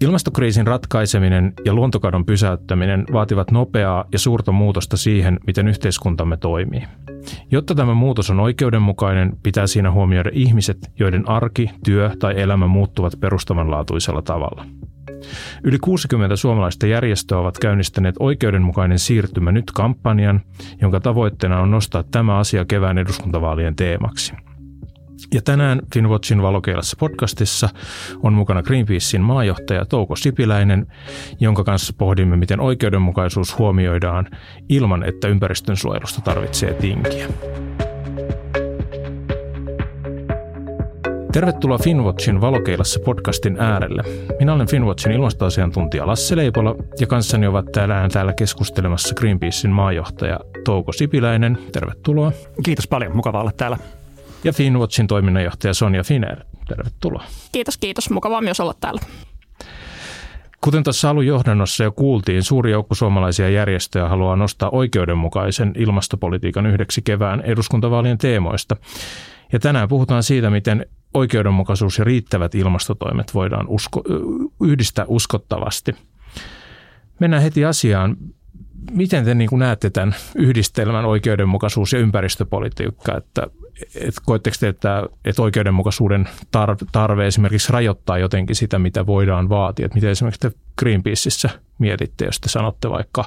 Ilmastokriisin ratkaiseminen ja luontokadon pysäyttäminen vaativat nopeaa ja suurta muutosta siihen, miten yhteiskuntamme toimii. Jotta tämä muutos on oikeudenmukainen, pitää siinä huomioida ihmiset, joiden arki, työ tai elämä muuttuvat perustavanlaatuisella tavalla. Yli 60 suomalaista järjestöä ovat käynnistäneet Oikeudenmukainen siirtymä nyt -kampanjan, jonka tavoitteena on nostaa tämä asia kevään eduskuntavaalien teemaksi. Ja tänään Finnwatchin Valokeilassa podcastissa on mukana Greenpeacein maajohtaja Touko Sipiläinen, jonka kanssa pohdimme, miten oikeudenmukaisuus huomioidaan ilman, että ympäristönsuojelusta tarvitsee tinkiä. Tervetuloa Finnwatchin Valokeilassa podcastin äärelle. Minä olen Finnwatchin ilmastoasiantuntija Lasse Leipola ja kanssani ovat täällä keskustelemassa Greenpeacein maajohtaja Touko Sipiläinen. Tervetuloa. Kiitos paljon. Mukava olla täällä. Ja Finnwatchin toiminnanjohtaja Sonja Finér, tervetuloa. Kiitos, kiitos. Mukavaa myös olla täällä. Kuten tuossa alun johdannossa jo kuultiin, suuri joukko suomalaisia järjestöjä haluaa nostaa oikeudenmukaisen ilmastopolitiikan yhdeksi kevään eduskuntavaalien teemoista. Ja tänään puhutaan siitä, miten oikeudenmukaisuus ja riittävät ilmastotoimet voidaan yhdistää uskottavasti. Mennään heti asiaan. Miten te näette tämän yhdistelmän oikeudenmukaisuus- ja ympäristöpolitiikka, että koetteko te, että oikeudenmukaisuuden tarve esimerkiksi rajoittaa jotenkin sitä, mitä voidaan vaatia? Että miten esimerkiksi te Greenpeaceissä mietitte, jos te sanotte vaikka,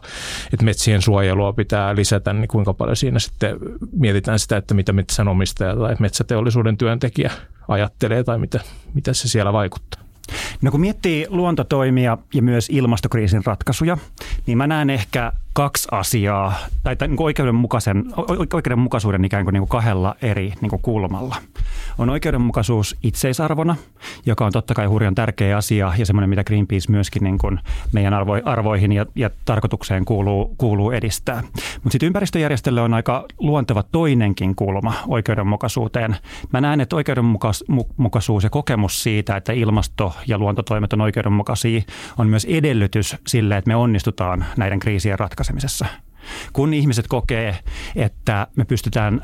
että metsien suojelua pitää lisätä, niin kuinka paljon siinä sitten mietitään sitä, että mitä metsänomistaja tai metsäteollisuuden työntekijä ajattelee tai mitä se siellä vaikuttaa? No kun miettii luontotoimia ja myös ilmastokriisin ratkaisuja, niin mä näen ehkä kaksi asiaa, tai oikeudenmukaisuuden ikään kuin kahdella eri kulmalla. On oikeudenmukaisuus itseisarvona, joka on totta kai hurjan tärkeä asia ja semmoinen, mitä Greenpeace myöskin meidän arvoihin ja tarkoitukseen kuuluu edistää. Mutta sitten ympäristöjärjestölle on aika luonteva toinenkin kulma oikeudenmukaisuuteen. Mä näen, että oikeudenmukaisuus ja kokemus siitä, että ilmasto- ja luontotoimet on oikeudenmukaisia, on myös edellytys sille, että me onnistutaan näiden kriisien ratkaisemisessa. Kun ihmiset kokee, että me pystytään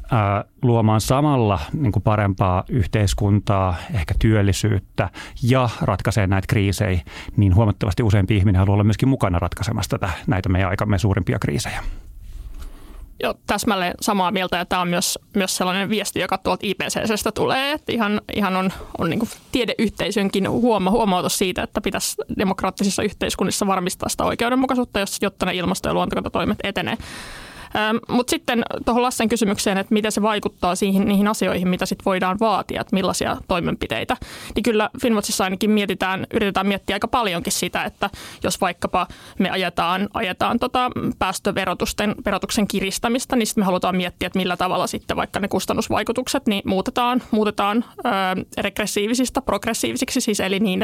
luomaan samalla parempaa yhteiskuntaa, ehkä työllisyyttä ja ratkaisemaan näitä kriisejä, niin huomattavasti useampi ihminen haluaa olla myöskin mukana ratkaisemassa näitä meidän aikamme suurimpia kriisejä. Joo, täsmälleen samaa mieltä, ja tämä on myös sellainen viesti, joka tuolta IPCCstä tulee, että ihan on niin kuin tiedeyhteisönkin huomautus siitä, että pitäisi demokraattisissa yhteiskunnissa varmistaa sitä oikeudenmukaisuutta, jotta ne ilmasto- ja luontokatotoimet etenee. Mutta sitten tuohon Lassen kysymykseen, että miten se vaikuttaa niihin asioihin, mitä sitten voidaan vaatia, että millaisia toimenpiteitä. Niin kyllä Finnwatchissa ainakin yritetään miettiä aika paljonkin sitä, että jos vaikkapa me ajetaan päästöverotuksen kiristämistä, niin sitten me halutaan miettiä, että millä tavalla sitten vaikka ne kustannusvaikutukset niin muutetaan regressiivisista progressiivisiksi, siis eli niin,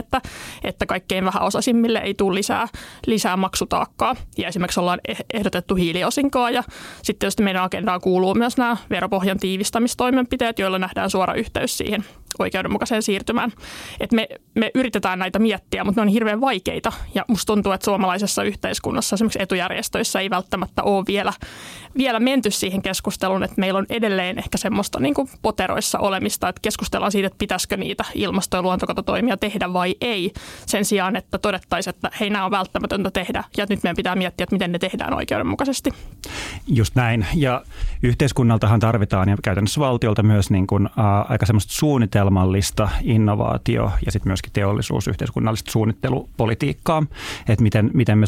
että kaikkein vähäosaisimmille ei tule lisää maksutaakkaa. Ja esimerkiksi ollaan ehdotettu hiiliosinkoa, ja sitten tietysti meidän agendaan kuuluu myös nämä veropohjan tiivistämistoimenpiteet, joilla nähdään suora yhteys siihen oikeudenmukaiseen siirtymään. Et me yritetään näitä miettiä, mutta ne on hirveän vaikeita. Ja musta tuntuu, että suomalaisessa yhteiskunnassa, esimerkiksi etujärjestöissä, ei välttämättä ole vielä menty siihen keskusteluun, että meillä on edelleen ehkä semmoista poteroissa olemista, että keskustellaan siitä, että pitäisikö niitä ilmasto- ja luontokatotoimia tehdä vai ei, sen sijaan, että todettaisiin, että hei, nämä on välttämätöntä tehdä ja nyt meidän pitää miettiä, että miten ne tehdään oikeudenmukaisesti. Just näin. Ja yhteiskunnaltahan tarvitaan ja käytännössä valtiolta myös aika semmoista suunnitelmallista innovaatio- ja sitten myöskin teollisuusyhteiskunnallista suunnittelupolitiikkaa, että miten me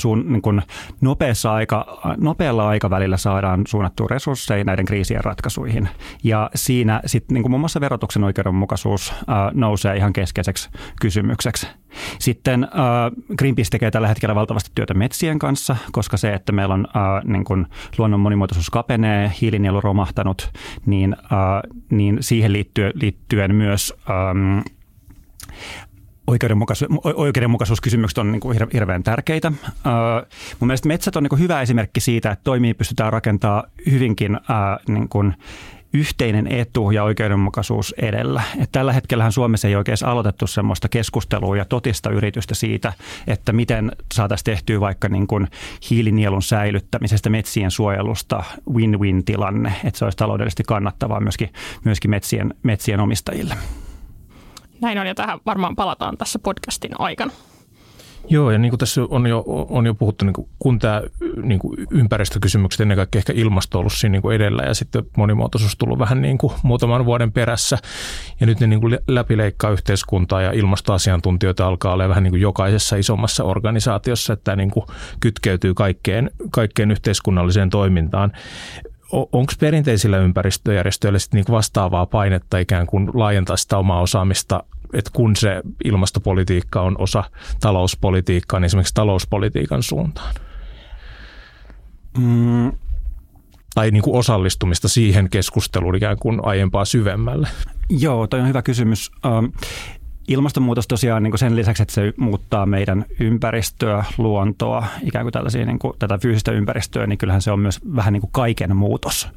nopealla aikavälillä saadaan suunnattua resursseja näiden kriisien ratkaisuihin. Ja siinä sitten muun muassa verotuksen oikeudenmukaisuus nousee ihan keskeiseksi kysymykseksi. Sitten Greenpeace tekee tällä hetkellä valtavasti työtä metsien kanssa, koska se, että meillä on luonnon monimuotoisuus kapenee, hiilinielu romahtanut, niin siihen liittyen myös oikeudenmukaisuuskysymykset on hirveän tärkeitä. Mun mielestä metsät on hyvä esimerkki siitä, että pystytään rakentamaan hyvinkin yhteinen etu ja oikeudenmukaisuus edellä. Et tällä hetkellähän Suomessa ei oikein aloitettu semmoista keskustelua ja totista yritystä siitä, että miten saataisiin tehtyä vaikka hiilinielun säilyttämisestä, metsien suojelusta win-win-tilanne, että se olisi taloudellisesti kannattavaa myöskin metsien omistajille. Näin on, ja tähän varmaan palataan tässä podcastin aikana. Joo, ja niin kuin tässä on jo puhuttu, niin kun tämä niin ympäristökysymykset, ennen kaikkea ehkä ilmasto on ollut siinä niin edellä, ja sitten monimuotoisuus on tullut vähän niin kuin muutaman vuoden perässä, ja nyt ne niin kuin läpileikkaa yhteiskuntaa, ja ilmastoasiantuntijoita alkaa olla vähän niin kuin jokaisessa isommassa organisaatiossa, että tämä niin kuin kytkeytyy kaikkeen yhteiskunnalliseen toimintaan. Onko perinteisillä ympäristöjärjestöillä sitten niin vastaavaa painetta ikään kuin laajentaa sitä omaa osaamista, että kun se ilmastopolitiikka on osa talouspolitiikkaa, niin esimerkiksi talouspolitiikan suuntaan? Tai niin kuin osallistumista siihen keskusteluun ikään kuin aiempaa syvemmälle? Joo, toi on hyvä kysymys. Ilmastonmuutos tosiaan niin kuin sen lisäksi, että se muuttaa meidän ympäristöä, luontoa, ikään kuin tällaisia, niin kuin, tätä fyysistä ympäristöä, niin kyllähän se on myös vähän niin kuin kaiken muutos.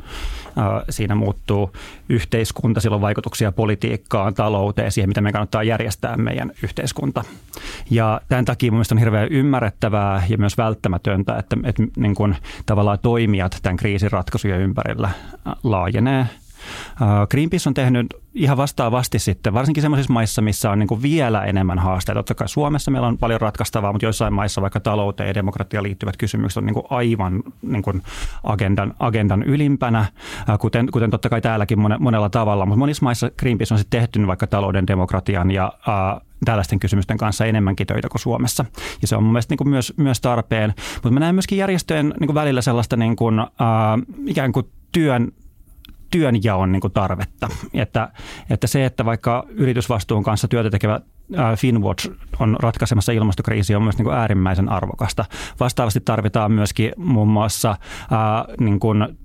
Siinä muuttuu yhteiskunta, sillä on vaikutuksia politiikkaan, talouteen, siihen, mitä me kannattaa järjestää meidän yhteiskunta. Ja tämän takia mielestäni on hirveän ymmärrettävää ja myös välttämätöntä, että niin kuin, tavallaan toimijat tämän kriisin ratkaisuja ympärillä laajenee. Greenpeace on tehnyt ihan vastaavasti sitten, varsinkin sellaisissa maissa, missä on niin kuin vielä enemmän haasteita. Totta kai Suomessa meillä on paljon ratkaistavaa, mutta joissain maissa vaikka talouteen ja demokratiaan liittyvät kysymykset on niin kuin aivan niin kuin agendan ylimpänä, kuten totta kai täälläkin monella tavalla. Mutta monissa maissa Greenpeace on sitten tehty vaikka talouden, demokratian ja tällaisten kysymysten kanssa enemmänkin töitä kuin Suomessa. Ja se on mun mielestä niin kuin myös tarpeen. Mutta mä näen myöskin järjestöjen niin kuin välillä sellaista niin kuin, ikään kuin työnjaon niin kuin tarvetta. Että se, että vaikka yritysvastuun kanssa työtä tekevä Finnwatch on ratkaisemassa ilmastokriisiä, on myös niin kuin äärimmäisen arvokasta. Vastaavasti tarvitaan myöskin muun muassa niin kuin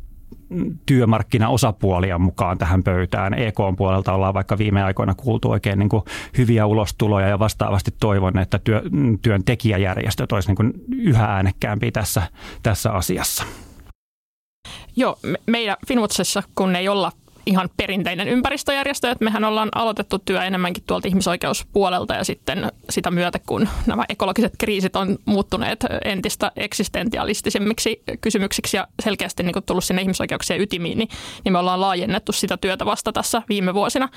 työmarkkinaosapuolia mukaan tähän pöytään. EK:n puolelta ollaan vaikka viime aikoina kuultu oikein niin kuin hyviä ulostuloja, ja vastaavasti toivon, että työntekijäjärjestöt olisi niin kuin yhä äänekkäämpiä tässä asiassa. Joo, meidän Finnwatchissa, kun ei olla ihan perinteinen ympäristöjärjestö, että mehän ollaan aloitettu työ enemmänkin tuolta ihmisoikeuspuolelta, ja sitten sitä myötä, kun nämä ekologiset kriisit on muuttuneet entistä eksistentialistisemmiksi kysymyksiksi ja selkeästi niin kuin tullut sinne ihmisoikeuksien ytimiin, niin me ollaan laajennettu sitä työtä vasta tässä viime vuosina,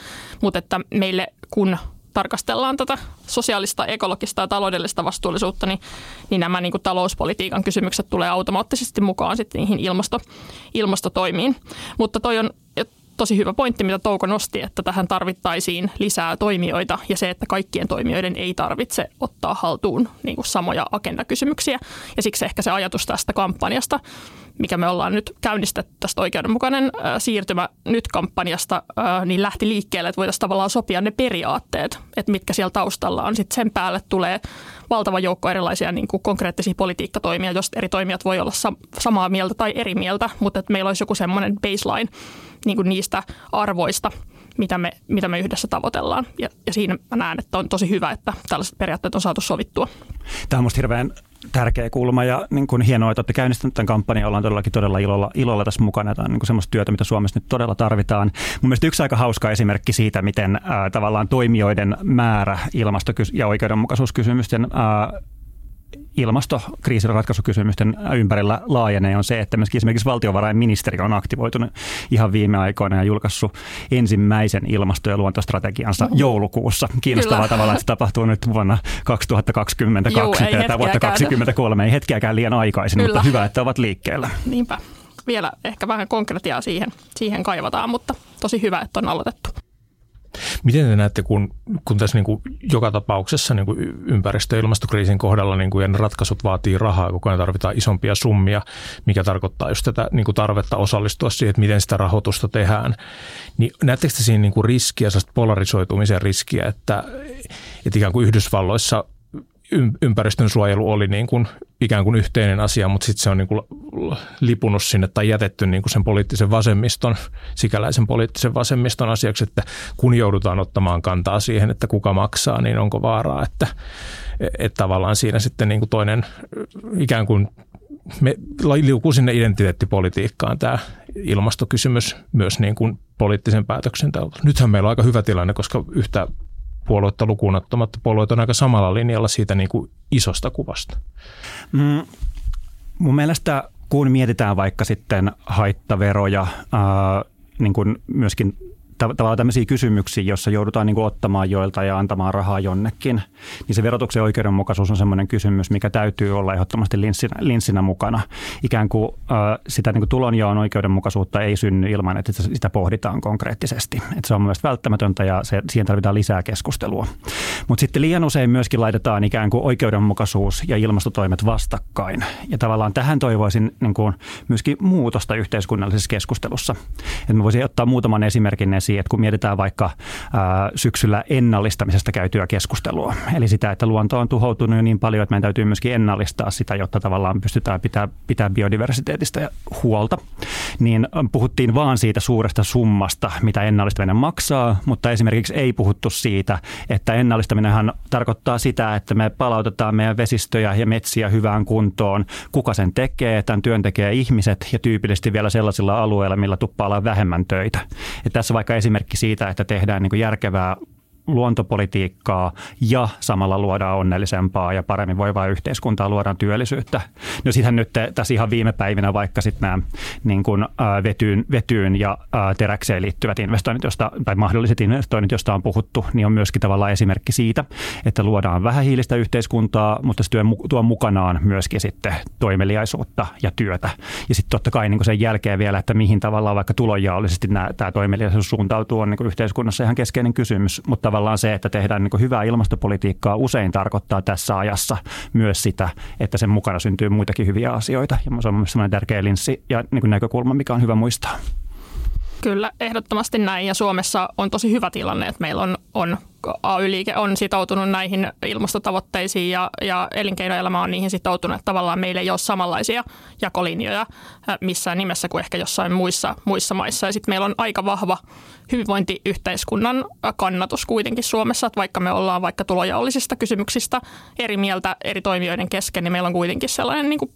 mutta että meille kun tarkastellaan tätä sosiaalista, ekologista ja taloudellista vastuullisuutta, niin nämä niin kuin talouspolitiikan kysymykset tulee automaattisesti mukaan sitten niihin ilmastotoimiin. Mutta toi on tosi hyvä pointti, mitä Touko nosti, että tähän tarvittaisiin lisää toimijoita, ja se, että kaikkien toimijoiden ei tarvitse ottaa haltuun niin kuin samoja agendakysymyksiä. Ja siksi ehkä se ajatus tästä kampanjasta, mikä me ollaan nyt käynnistetty tästä oikeudenmukainen siirtymä nyt -kampanjasta, niin lähti liikkeelle, että voitaisiin tavallaan sopia ne periaatteet, että mitkä siellä taustalla on. Sitten sen päälle tulee valtava joukko erilaisia niin kuin konkreettisia politiikkatoimia, joista eri toimijat voi olla samaa mieltä tai eri mieltä, mutta että meillä olisi joku semmoinen baseline niin kuin niistä arvoista, mitä me yhdessä tavoitellaan. Ja siinä mä näen, että on tosi hyvä, että tällaiset periaatteet on saatu sovittua. Tämä on musta hirveän tärkeä kulma, ja niin kuin hienoa, että olette käynnistäneet tämän kampanjan, ollaan todellakin todella ilolla tässä mukana. Tämä on niin kuin semmoista työtä, mitä Suomessa nyt todella tarvitaan. Mun mielestä yksi aika hauska esimerkki siitä, miten tavallaan toimijoiden määrä ilmasto- ja oikeudenmukaisuuskysymysten ilmastokriisin ratkaisukysymysten ympärillä laajenee, on se, että myöskin esimerkiksi valtiovarainministeriö on aktivoitunut ihan viime aikoina ja julkaissut ensimmäisen ilmasto- ja luontostrategiansa joulukuussa. Kiinnostavaa tavalla, että se tapahtuu nyt vuonna 2022 tai vuotta 2023. Ei hetkeäkään liian aikaisin, kyllä, mutta hyvä, että ovat liikkeellä. Niinpä. Vielä ehkä vähän konkretiaa siihen kaivataan, mutta tosi hyvä, että on aloitettu. Miten te näette, kun tässä niin kuin joka tapauksessa niin kuin ympäristö- ja ilmastokriisin kohdalla niin kuin ratkaisut vaatii rahaa, koko ajan tarvitaan isompia summia, mikä tarkoittaa just tätä niin kuin tarvetta osallistua siihen, että miten sitä rahoitusta tehdään. Niin näettekö te siinä niin kuin riskiä, sellaista polarisoitumisen riskiä, että ikään kuin Yhdysvalloissa ympäristön suojelu oli niin kuin ikään kuin yhteinen asia, mutta sitten se on niin kuin lipunut sinne tai jätetty niin kuin sen poliittisen vasemmiston, sikäläisen poliittisen vasemmiston asiaksi, että kun joudutaan ottamaan kantaa siihen, että kuka maksaa, niin onko vaaraa, että tavallaan siinä sitten niin kuin toinen ikään kuin liukuu sinne identiteettipolitiikkaan tämä ilmastokysymys myös niin kuin poliittisen päätöksenteon. Nythän meillä on aika hyvä tilanne, koska yhtä puoluetta lukuun ottamatta puolueet on aika samalla linjalla siitä niin kuin isosta kuvasta. Mun mielestä kun mietitään vaikka sitten haittaveroja, niin kuin myöskin tavallaan tämmöisiä kysymyksiä, joissa joudutaan niin kuin ottamaan joilta ja antamaan rahaa jonnekin, niin se verotuksen oikeudenmukaisuus on semmoinen kysymys, mikä täytyy olla ehdottomasti linssinä mukana. Ikään kuin sitä niin kuin tulonjaon oikeudenmukaisuutta ei synny ilman, että sitä pohditaan konkreettisesti. Et se on mielestäni välttämätöntä ja siihen tarvitaan lisää keskustelua. Mutta sitten liian usein myöskin laitetaan ikään kuin oikeudenmukaisuus ja ilmastotoimet vastakkain. Ja tavallaan tähän toivoisin niin kuin myöskin muutosta yhteiskunnallisessa keskustelussa. Et mä voisin ottaa muutaman esimerkin esiin, että kun mietitään vaikka syksyllä ennallistamisesta käytyä keskustelua. Eli sitä, että luonto on tuhoutunut jo niin paljon, että meidän täytyy myöskin ennallistaa sitä, jotta tavallaan pystytään pitää biodiversiteetistä huolta. Niin puhuttiin vaan siitä suuresta summasta, mitä ennallistaminen maksaa, mutta esimerkiksi ei puhuttu siitä, että ennallistaminenhan tarkoittaa sitä, että me palautetaan meidän vesistöjä ja metsiä hyvään kuntoon. Kuka sen tekee? Tämän työn tekee ihmiset ja tyypillisesti vielä sellaisilla alueilla, millä tuppaa olla vähemmän töitä. Ja tässä vaikka esimerkki siitä, että tehdään niin kuin järkevää luontopolitiikkaa ja samalla luodaan onnellisempaa ja paremmin voivaa yhteiskuntaa, luodaan työllisyyttä. No siitähän nyt tässä ihan viime päivinä vaikka sitten nämä niin kuin vetyyn ja teräkseen liittyvät investoinnit, tai mahdolliset investoinnit, joista on puhuttu, niin on myöskin tavallaan esimerkki siitä, että luodaan vähähiilistä yhteiskuntaa, mutta se tuo mukanaan myöskin sitten toimeliaisuutta ja työtä. Ja sitten totta kai niin kuin sen jälkeen vielä, että mihin tavallaan vaikka tulonjaollisesti tämä toimeliaisuus suuntautuu, on niin kuin yhteiskunnassa ihan keskeinen kysymys, mutta tavallaan se, että tehdään niin kuin hyvää ilmastopolitiikkaa usein tarkoittaa tässä ajassa myös sitä, että sen mukana syntyy muitakin hyviä asioita. Ja se on myös sellainen tärkeä linssi ja niin kuin näkökulma, mikä on hyvä muistaa. Kyllä, ehdottomasti näin. Ja Suomessa on tosi hyvä tilanne, että meillä on AY-liike on sitoutunut näihin ilmastotavoitteisiin ja elinkeinoelämä on niihin sitoutunut. Että tavallaan meillä ei ole samanlaisia jakolinjoja missään nimessä kuin ehkä jossain muissa maissa. Ja sitten meillä on aika vahva hyvinvointiyhteiskunnan kannatus kuitenkin Suomessa, että vaikka me ollaan vaikka tulojaollisista kysymyksistä eri mieltä eri toimijoiden kesken, niin meillä on kuitenkin sellainen niin kuin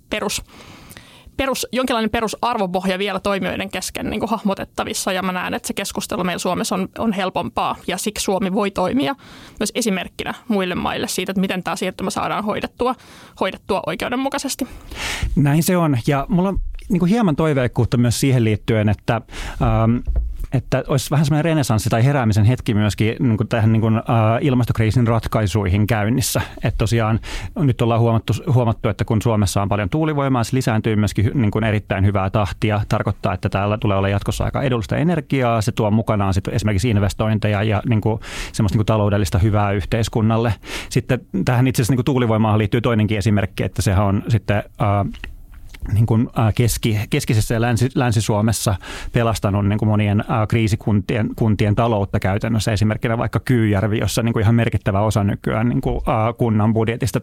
jonkinlainen perusarvopohja vielä toimijoiden kesken niin kuin hahmotettavissa, ja mä näen, että se keskustelu meillä Suomessa on helpompaa, ja siksi Suomi voi toimia myös esimerkkinä muille maille siitä, että miten tämä siirtymä saadaan hoidettua oikeudenmukaisesti. Näin se on, ja mulla on niin kuin hieman toiveikkuutta myös siihen liittyen, että olisi vähän semmoinen renessanssi tai heräämisen hetki myöskin niin kuin tähän niin kuin ilmastokriisin ratkaisuihin käynnissä. Että tosiaan nyt ollaan huomattu, että kun Suomessa on paljon tuulivoimaa, se lisääntyy myöskin niin kuin erittäin hyvää tahtia. Tarkoittaa, että täällä tulee olla jatkossa aika edullista energiaa. Se tuo mukanaan sit esimerkiksi investointeja ja niin kuin semmoista niin kuin taloudellista hyvää yhteiskunnalle. Sitten tähän itse asiassa niin kuin tuulivoimaan liittyy toinenkin esimerkki, että sehän on sitten niin kuin keskisessä ja Länsi-Suomessa pelastanut niin kuin monien kriisikuntien taloutta käytännössä. Esimerkkinä vaikka Kyyjärvi, jossa niin kuin ihan merkittävä osa nykyään niin kuin kunnan budjetista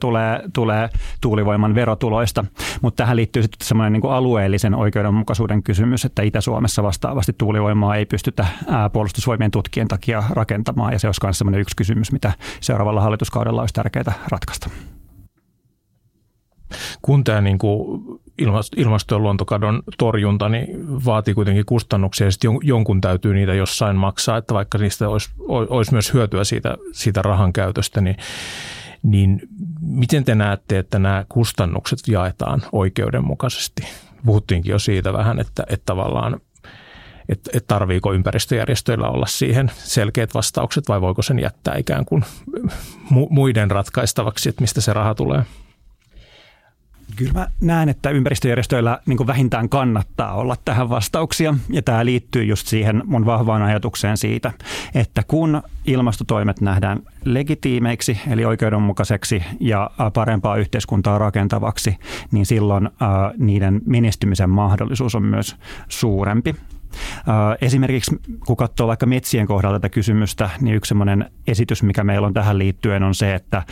tulee tuulivoiman verotuloista. Mutta tähän liittyy sitten semmoinen niin kuin alueellisen oikeudenmukaisuuden kysymys, että Itä-Suomessa vastaavasti tuulivoimaa ei pystytä puolustusvoimien tutkien takia rakentamaan. Ja se olisi myös semmoinen yksi kysymys, mitä seuraavalla hallituskaudella olisi tärkeää ratkaista. Kun tämä niin kuin ilmasto- ja luontokadon torjunta niin vaatii kuitenkin kustannuksia, ja sitten jonkun täytyy niitä jossain maksaa, että vaikka niistä olisi myös hyötyä siitä rahan käytöstä, niin miten te näette, että nämä kustannukset jaetaan oikeudenmukaisesti? Puhuttiinkin jo siitä vähän, että tavallaan että tarviiko ympäristöjärjestöillä olla siihen selkeät vastaukset, vai voiko sen jättää ikään kuin muiden ratkaistavaksi, että mistä se raha tulee? Kyllä mä näen, että ympäristöjärjestöillä niin kuin vähintään kannattaa olla tähän vastauksia, ja tämä liittyy just siihen mun vahvaan ajatukseen siitä, että kun ilmastotoimet nähdään legitiimeiksi, eli oikeudenmukaiseksi ja parempaa yhteiskuntaa rakentavaksi, niin silloin niiden menestymisen mahdollisuus on myös suurempi. Esimerkiksi kun katsoo vaikka metsien kohdalla tätä kysymystä, niin yksi semmoinen esitys, mikä meillä on tähän liittyen, on se, että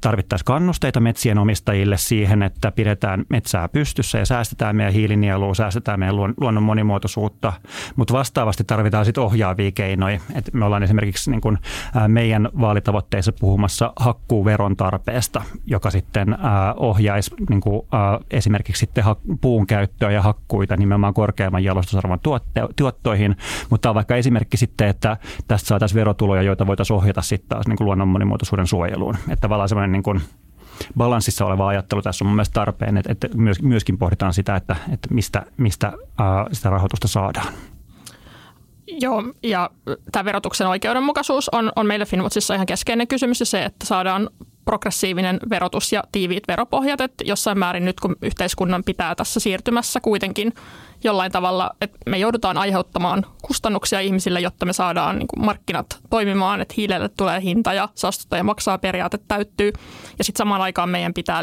tarvittaisiin kannusteita metsien omistajille siihen, että pidetään metsää pystyssä ja säästetään meidän hiilinielua, säästetään meidän luonnon monimuotoisuutta, mutta vastaavasti tarvitaan sitten ohjaavia keinoja. Et me ollaan esimerkiksi niin kun meidän vaalitavoitteissa puhumassa hakkuuveron tarpeesta, joka sitten ohjaisi niin kun esimerkiksi sitten puun käyttöä ja hakkuita nimenomaan korkeamman jalostusarvon tuottoihin, mutta on vaikka esimerkki sitten, että tästä saataisiin verotuloja, joita voitaisiin ohjata sitten taas niin kuin luonnon monimuotoisuuden suojeluun. Että tavallaan semmoinen niin kuin balanssissa oleva ajattelu tässä on mun mielestä tarpeen, että myöskin pohditaan sitä, että mistä sitä rahoitusta saadaan. Joo, ja tämä verotuksen oikeudenmukaisuus on meillä Finnwatchissa ihan keskeinen kysymys ja se, että saadaan progressiivinen verotus ja tiiviit veropohjat, että jossain määrin nyt kun yhteiskunnan pitää tässä siirtymässä kuitenkin jollain tavalla, että me joudutaan aiheuttamaan kustannuksia ihmisille, jotta me saadaan niin kuin markkinat toimimaan, että hiilelle tulee hinta ja saastuttaja maksaa periaate täyttyy ja sitten samaan aikaan meidän pitää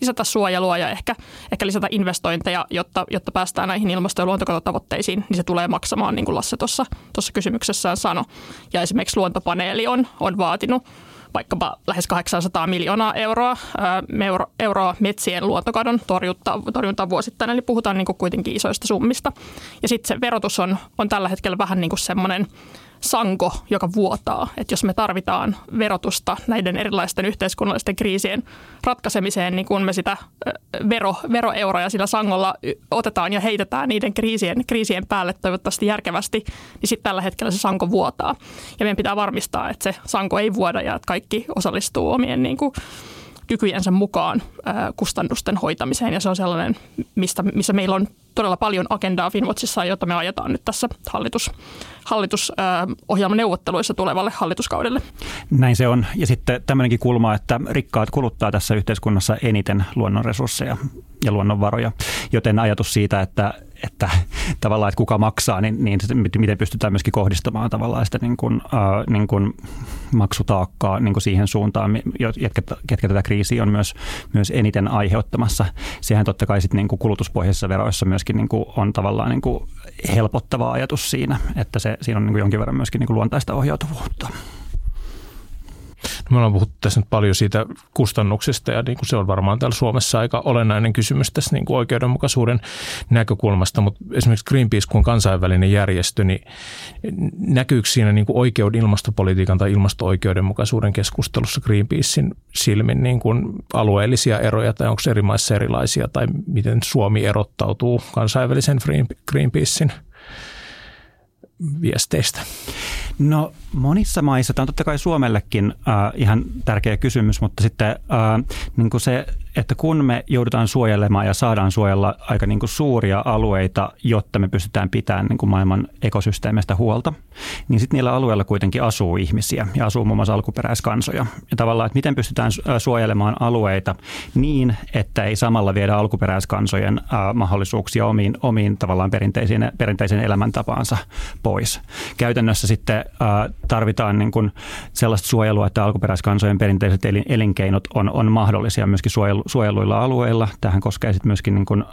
lisätä suojelua ja ehkä lisätä investointeja, jotta päästään näihin ilmasto- ja luontokatotavoitteisiin, niin se tulee maksamaan, niin kuin Lasse tuossa kysymyksessään sanoi. Ja esimerkiksi luontopaneeli on vaatinut vaikkapa lähes 800 miljoonaa euroa metsien luontokadon torjuntaan vuosittain, eli puhutaan niin kuin kuitenkin isoista summista. Ja sitten se verotus on tällä hetkellä vähän niin kuin semmoinen sanko, joka vuotaa. Että jos me tarvitaan verotusta näiden erilaisten yhteiskunnallisten kriisien ratkaisemiseen, niin kun me sitä veroeuroja sillä sangolla otetaan ja heitetään niiden kriisien päälle toivottavasti järkevästi, niin sitten tällä hetkellä se sanko vuotaa. Ja meidän pitää varmistaa, että se sanko ei vuoda ja että kaikki osallistuu omien niin kuin kykyjensä mukaan kustannusten hoitamiseen. Ja se on sellainen, missä meillä on todella paljon agendaa Finnwatchissa, jota me ajetaan nyt tässä hallitusohjelmaneuvotteluissa tulevalle hallituskaudelle. Näin se on. Ja sitten tämmöinenkin kulma, että rikkaat kuluttaa tässä yhteiskunnassa eniten luonnonresursseja ja luonnonvaroja. Joten ajatus siitä, että tavallaan, että kuka maksaa, niin miten pystytään myöskin kohdistamaan tavallaan sitä niin kuin maksutaakkaa niin kuin siihen suuntaan, ketkä tätä kriisiä on myös eniten aiheuttamassa. Sehän totta kai sitten niin kuin kulutuspohjaisissa veroissa myöskin niin kuin on tavallaan niin kuin helpottava ajatus siinä, että siinä on niin kuin jonkin verran myöskin niin kuin luontaista ohjautuvuutta. No, me ollaan puhuttu tässä nyt paljon siitä kustannuksista ja niin kuin se on varmaan täällä Suomessa aika olennainen kysymys tässä niin kuin oikeudenmukaisuuden näkökulmasta, mutta esimerkiksi Greenpeace, kun on kansainvälinen järjestö, niin näkyykö siinä niin kuin ilmastopolitiikan tai ilmasto-oikeudenmukaisuuden keskustelussa Greenpeacein silmin niin kuin alueellisia eroja tai onko eri maissa erilaisia tai miten Suomi erottautuu kansainvälisen Greenpeacein viesteistä? No monissa maissa, tämä on totta kai Suomellekin ihan tärkeä kysymys, mutta sitten niin kuin se, että kun me joudutaan suojelemaan ja saadaan suojella aika niin kuin suuria alueita, jotta me pystytään pitämään niin kuin maailman ekosysteemistä huolta, niin sitten niillä alueilla kuitenkin asuu ihmisiä ja asuu muun muassa alkuperäiskansoja. Ja tavallaan, että miten pystytään suojelemaan alueita niin, että ei samalla viedä alkuperäiskansojen mahdollisuuksia omiin tavallaan perinteiseen elämäntapaansa pois. Käytännössä sitten tarvitaan niin kuin sellaista suojelua, että alkuperäiskansojen perinteiset elinkeinot on mahdollisia myöskin suojeluilla alueilla. Tähän koskee sitten myöskin niin kuin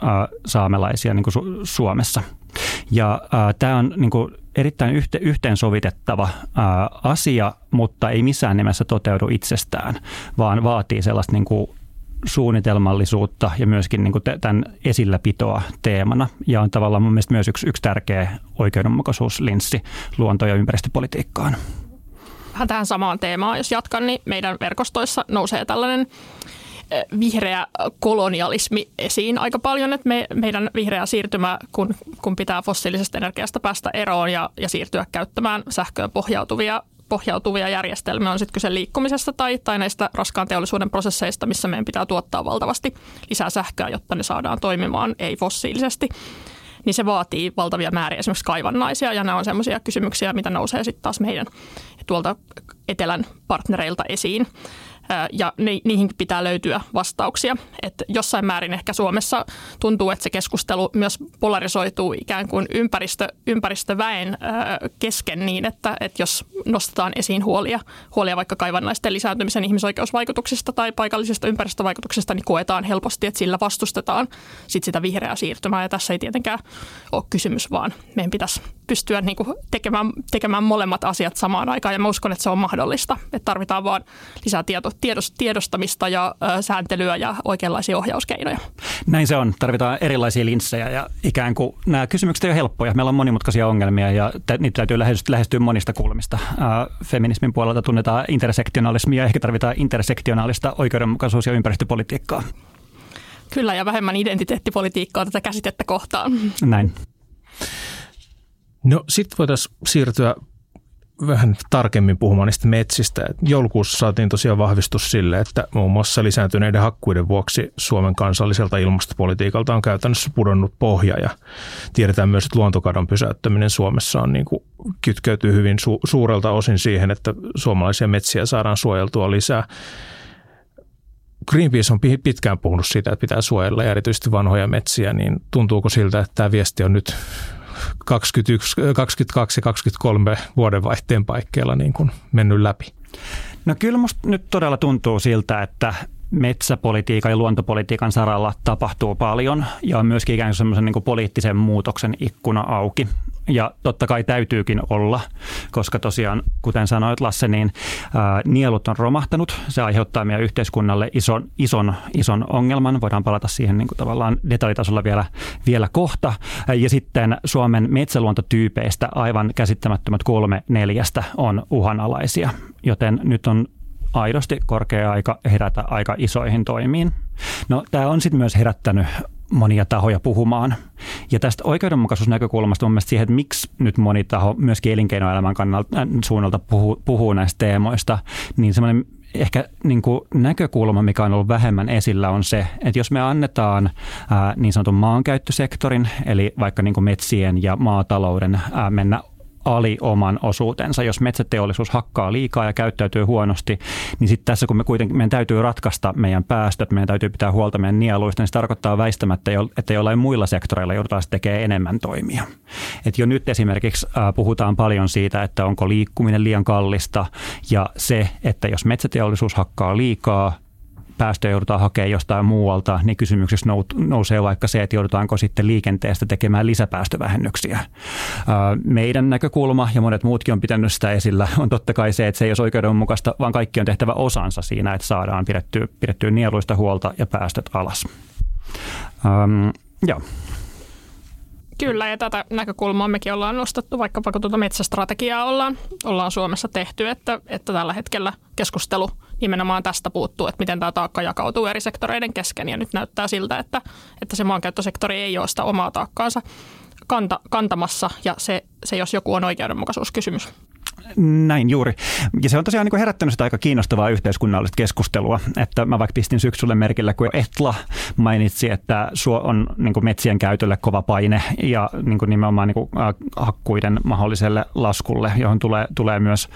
saamelaisia niin kuin Suomessa. Ja tämä on niin kuin erittäin yhteensovitettava asia, mutta ei missään nimessä toteudu itsestään, vaan vaatii sellaista niin kuin suunnitelmallisuutta ja myöskin niin kuin tämän esilläpitoa teemana. Ja on tavallaan mun mielestä myös yksi tärkeä oikeudenmukaisuuslinssi luonto- ja ympäristöpolitiikkaan. Vähän tähän samaan teemaan, jos jatkan, niin meidän verkostoissa nousee tällainen vihreä kolonialismi esiin aika paljon, että meidän vihreä siirtymä, kun pitää fossiilisesta energiasta päästä eroon ja siirtyä käyttämään sähköön pohjautuvia järjestelmiä, on sitten kyse liikkumisesta tai näistä raskaan teollisuuden prosesseista, missä meidän pitää tuottaa valtavasti lisää sähköä, jotta ne saadaan toimimaan ei-fossiilisesti, niin se vaatii valtavia määriä esimerkiksi kaivannaisia, ja nämä on semmoisia kysymyksiä, mitä nousee sitten taas meidän tuolta etelän partnereilta esiin. Ja niihinkin pitää löytyä vastauksia. Että jossain määrin ehkä Suomessa tuntuu, että se keskustelu myös polarisoituu ikään kuin ympäristöväen kesken niin, että jos nostetaan esiin huolia vaikka kaivannaisten lisääntymisen ihmisoikeusvaikutuksista tai paikallisista ympäristövaikutuksista, niin koetaan helposti, että sillä vastustetaan sitä vihreää siirtymää. Ja tässä ei tietenkään ole kysymys, vaan meidän pitäisi pystyä niin kuin tekemään molemmat asiat samaan aikaan. Ja mä uskon, että se on mahdollista. Että tarvitaan vaan lisää tiedostamista ja sääntelyä ja oikeanlaisia ohjauskeinoja. Näin se on. Tarvitaan erilaisia linssejä ja ikään kuin nämä kysymykset ei ole helppoja. Meillä on monimutkaisia ongelmia ja niitä täytyy lähestyä monista kulmista. Feminismin puolelta tunnetaan intersektionalismia ja ehkä tarvitaan intersektionaalista oikeudenmukaisuus- ja ympäristöpolitiikkaa. Kyllä ja vähemmän identiteettipolitiikkaa tätä käsitettä kohtaan. Näin. No sitten voitaisiin siirtyä vähän tarkemmin puhumaan niistä metsistä. Joulukuussa saatiin tosiaan vahvistus sille, että muun muassa lisääntyneiden hakkuiden vuoksi Suomen kansalliselta ilmastopolitiikalta on käytännössä pudonnut pohja. Ja tiedetään myös, että luontokadon pysäyttäminen Suomessa on niin kuin kytkeytyy hyvin suurelta osin siihen, että suomalaisia metsiä saadaan suojeltua lisää. Greenpeace on pitkään puhunut siitä, että pitää suojella erityisesti vanhoja metsiä, niin tuntuuko siltä, että tämä viesti on nyt 22 ja 23 vuodenvaihteen paikkeilla niin kuin mennyt läpi? No kyllä musta nyt todella tuntuu siltä, että metsäpolitiikan ja luontopolitiikan saralla tapahtuu paljon ja on myöskin ikään kuin semmoisen niin kuin poliittisen muutoksen ikkuna auki. Ja totta kai täytyykin olla, koska tosiaan, kuten sanoit Lasse, niin nielut on romahtanut. Se aiheuttaa meidän yhteiskunnalle ison ongelman. Voidaan palata siihen niin kuin tavallaan detaljitasolla vielä kohta. Ja sitten Suomen metsäluontotyypeistä aivan käsittämättömät 3/4 on uhanalaisia, joten nyt on aidosti korkea aika herätä aika isoihin toimiin. No tämä on sitten myös herättänyt monia tahoja puhumaan. Ja tästä oikeudenmukaisuusnäkökulmasta mun mielestä siihen, että miksi nyt moni taho myöskin elinkeinoelämän kannalta suunnalta puhuu näistä teemoista, niin semmoinen ehkä niin kuin näkökulma, mikä on ollut vähemmän esillä, on se, että jos me annetaan niin sanotun maankäyttösektorin, eli vaikka niin kuin metsien ja maatalouden mennä ali oman osuutensa. Jos metsäteollisuus hakkaa liikaa ja käyttäytyy huonosti, niin sitten tässä kun meidän täytyy ratkaista meidän päästöt, meidän täytyy pitää huolta meidän nieluista, niin se tarkoittaa väistämättä, että jollain muilla sektoreilla joudutaan tekemään enemmän toimia. Et jo nyt esimerkiksi puhutaan paljon siitä, että onko liikkuminen liian kallista ja se, että jos metsäteollisuus hakkaa liikaa, päästöjä joudutaan hakemaan jostain muualta, niin kysymyksessä nousee vaikka se, että joudutaanko sitten liikenteestä tekemään lisäpäästövähennyksiä. Meidän näkökulma, ja monet muutkin on pitänyt sitä esillä, on totta kai se, että se ei ole oikeudenmukaista, vaan kaikki on tehtävä osansa siinä, että saadaan pidettyä nieluista huolta ja päästöt alas. Joo. Kyllä, ja tätä näkökulmaa mekin ollaan nostettu, vaikka tuota metsästrategiaa ollaan Suomessa tehty, että tällä hetkellä keskustelu nimenomaan tästä puuttuu, että miten tämä taakka jakautuu eri sektoreiden kesken, ja nyt näyttää siltä, että se maankäyttösektori ei ole sitä omaa taakkaansa kantamassa, ja se jos joku on oikeudenmukaisuuskysymys. Näin juuri. Ja se on tosiaan herättänyt sitä aika kiinnostavaa yhteiskunnallista keskustelua. Että mä vaikka pistin syksyllä merkillä, kun Etla mainitsi, että on metsien käytölle kova paine ja nimenomaan hakkuiden mahdolliselle laskulle, johon tulee myös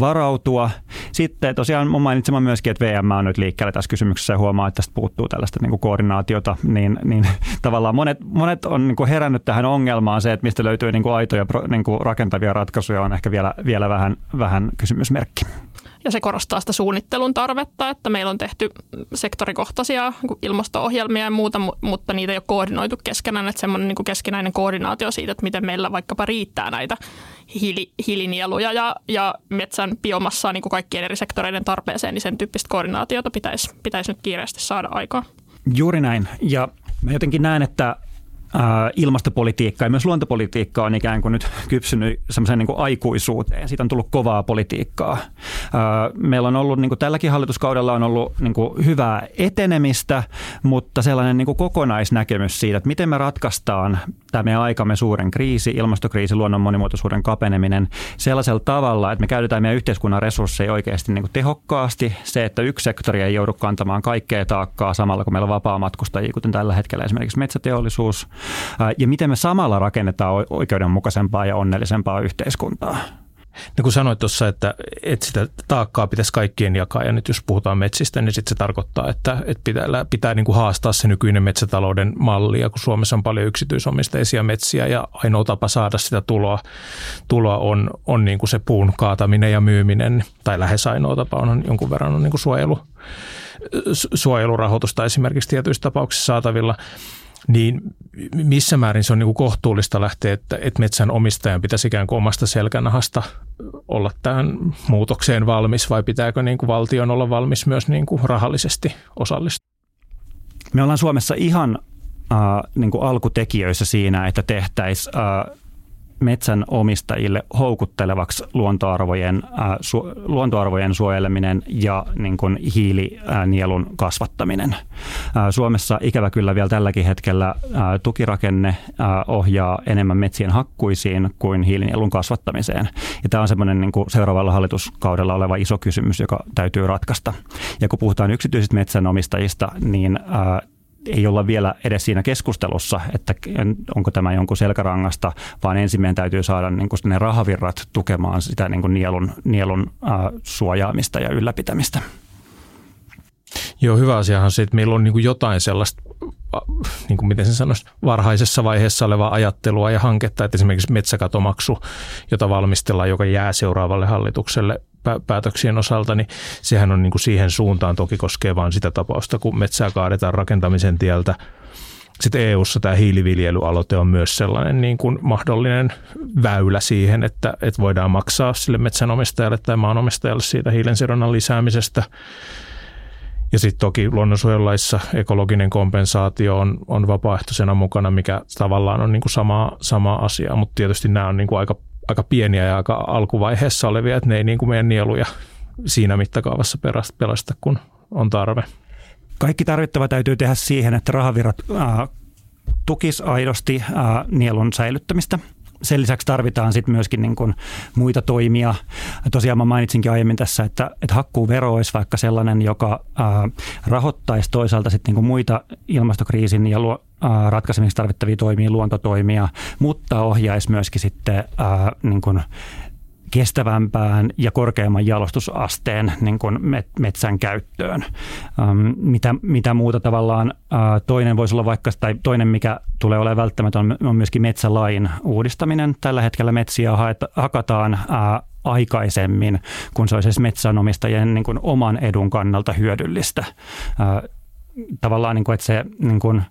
varautua. Sitten tosiaan mun mainitsemaan myöskin, että VM on nyt liikkeellä tässä kysymyksessä ja huomaa, että tästä puuttuu tällaista koordinaatiota. Niin tavallaan monet on herännyt tähän ongelmaan se, että mistä löytyy aitoja rakentavia ratkaisuja on ehkä vielä vähän kysymysmerkki. Ja se korostaa sitä suunnittelun tarvetta, että meillä on tehty sektorikohtaisia ilmasto-ohjelmia ja muuta, mutta niitä ei ole koordinoitu keskenään, että semmoinen keskinäinen koordinaatio siitä, että miten meillä vaikkapa riittää näitä hiilinieluja ja metsän biomassaa niin kuin kaikkien eri sektoreiden tarpeeseen, niin sen tyyppistä koordinaatiota pitäisi nyt kiireesti saada aikaan. Juuri näin. Ja mä jotenkin näen, että ilmastopolitiikka ja myös luontopolitiikka on ikään kuin nyt kypsynyt semmoiseen aikuisuuteen. Siitä on tullut kovaa politiikkaa. Meillä on ollut, tälläkin hallituskaudella on ollut hyvää etenemistä, mutta sellainen kokonaisnäkemys siitä, että miten me ratkaistaan tämä meidän aikamme suuren kriisi, ilmastokriisi, luonnon monimuotoisuuden kapeneminen sellaisella tavalla, että me käytetään meidän yhteiskunnan resursseja oikeasti tehokkaasti. Se, että yksi sektori ei joudu kantamaan kaikkea taakkaa samalla, kun meillä on vapaamatkustajia, kuten tällä hetkellä esimerkiksi metsäteollisuus. Ja miten me samalla rakennetaan oikeudenmukaisempaa ja onnellisempaa yhteiskuntaa. No kun sanoit tuossa, että sitä taakkaa pitäisi kaikkien jakaa ja nyt jos puhutaan metsistä, niin sitten se tarkoittaa, että pitää niin kuin haastaa se nykyinen metsätalouden malli. Ja kun Suomessa on paljon yksityisomisteisia metsiä ja ainoa tapa saada sitä tuloa on niin kuin se puun kaataminen ja myyminen, tai lähes ainoa tapa on jonkun verran on niin kuin suojelurahoitusta esimerkiksi tietyissä tapauksissa saatavilla. Niin missä määrin se on niin kohtuullista lähteä, että metsän omistajan pitäisi ikään kuin omasta selkänahasta olla tähän muutokseen valmis vai pitääkö niin kuin valtion olla valmis myös niin kuin rahallisesti osallistua? Me ollaan Suomessa ihan niin kuin alkutekijöissä siinä, että tehtäisiin metsänomistajille houkuttelevaksi luontoarvojen suojeleminen ja niin kuin hiilinielun kasvattaminen. Suomessa ikävä kyllä vielä tälläkin hetkellä tukirakenne ohjaa enemmän metsien hakkuisiin kuin hiilinielun kasvattamiseen. Ja tämä on semmoinen niin kuin seuraavalla hallituskaudella oleva iso kysymys, joka täytyy ratkaista. Ja kun puhutaan yksityisistä metsänomistajista, niin ei olla vielä edes siinä keskustelussa, että onko tämä jonkun selkärangasta, vaan ensin meidän täytyy saada niin kuin ne rahavirrat tukemaan sitä niin kuin nielun suojaamista ja ylläpitämistä. Joo, hyvä asiahan se, että meillä on niin kuin jotain sellaista, niin kuin miten sen sanoisi, varhaisessa vaiheessa olevaa ajattelua ja hanketta, että esimerkiksi metsäkatomaksu, jota valmistellaan, joka jää seuraavalle hallitukselle päätöksien osalta, niin sehän on niin kuin siihen suuntaan, toki koskee vain sitä tapausta, kun metsää kaadetaan rakentamisen tieltä. Sitten EU:ssa tämä hiiliviljelyaloite on myös sellainen niin kuin mahdollinen väylä siihen, että voidaan maksaa sille metsänomistajalle tai maanomistajalle siitä hiilensidonnan lisäämisestä. Ja sitten toki luonnonsuojelulaissa ekologinen kompensaatio on vapaaehtoisena mukana, mikä tavallaan on niin kuin sama asia, mutta tietysti nämä on niin kuin aika pieniä ja aika alkuvaiheessa olevia, että ne ei niin kuin meidän nieluja siinä mittakaavassa pelasta, kun on tarve. Kaikki tarvittava täytyy tehdä siihen, että rahavirrat tukis aidosti nielun säilyttämistä. Sen lisäksi tarvitaan sitten myöskin niin kuin muita toimia. Tosiaan mä mainitsinkin aiemmin tässä, että hakkuuvero olisi vaikka sellainen, joka rahoittaisi toisaalta sitten niin kuin muita ilmastokriisin ja ratkaisemiseksi tarvittavia toimia, luontotoimia, mutta ohjaisi myöskin sitten niin kuin kestävämpään ja korkeamman jalostusasteen niin kuin metsän käyttöön. Mitä muuta tavallaan toinen voisi olla vaikka, tai toinen mikä tulee olemaan välttämätön on myöskin metsälain uudistaminen. Tällä hetkellä metsiä hakataan aikaisemmin, kun se olisi siis metsänomistajien niin kuin oman edun kannalta hyödyllistä. Tavallaan, niin kuin, että se niin kuin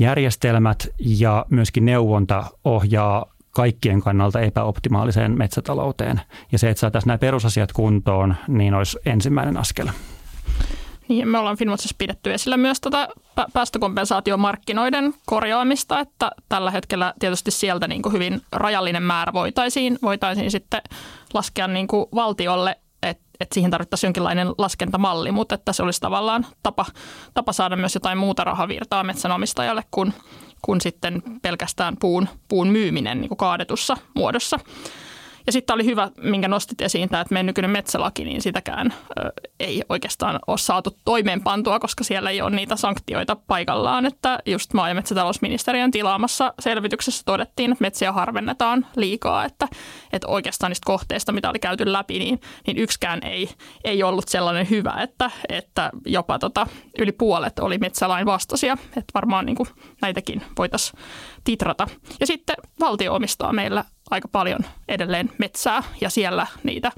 järjestelmät ja myöskin neuvonta ohjaa kaikkien kannalta epäoptimaaliseen metsätalouteen. Ja se, että saataisiin nämä perusasiat kuntoon, niin olisi ensimmäinen askel. Niin, me ollaan Finnwatchissa pidetty esillä myös tätä päästökompensaatiomarkkinoiden korjaamista, että tällä hetkellä tietysti sieltä niin kuin hyvin rajallinen määrä voitaisiin sitten laskea niin kuin valtiolle, että siihen tarvittaisiin jonkinlainen laskentamalli, mutta että se olisi tavallaan tapa saada myös jotain muuta rahavirtaa metsänomistajalle kuin sitten pelkästään puun myyminen niin kuin kaadetussa muodossa. Ja sitten oli hyvä, minkä nostit esiin tämä, että meidän nykyinen metsälaki, niin sitäkään ei oikeastaan ole saatu toimeenpantua, koska siellä ei ole niitä sanktioita paikallaan. Että just maa- ja metsätalousministeriön tilaamassa selvityksessä todettiin, että metsiä harvennetaan liikaa, että oikeastaan niistä kohteista, mitä oli käyty läpi, niin yksikään ei ollut sellainen hyvä, että jopa yli puolet oli metsälain vastaisia. Että varmaan niin kuin näitäkin voitaisiin titrata. Ja sitten valtio omistaa meillä aika paljon edelleen metsää ja siellä niitä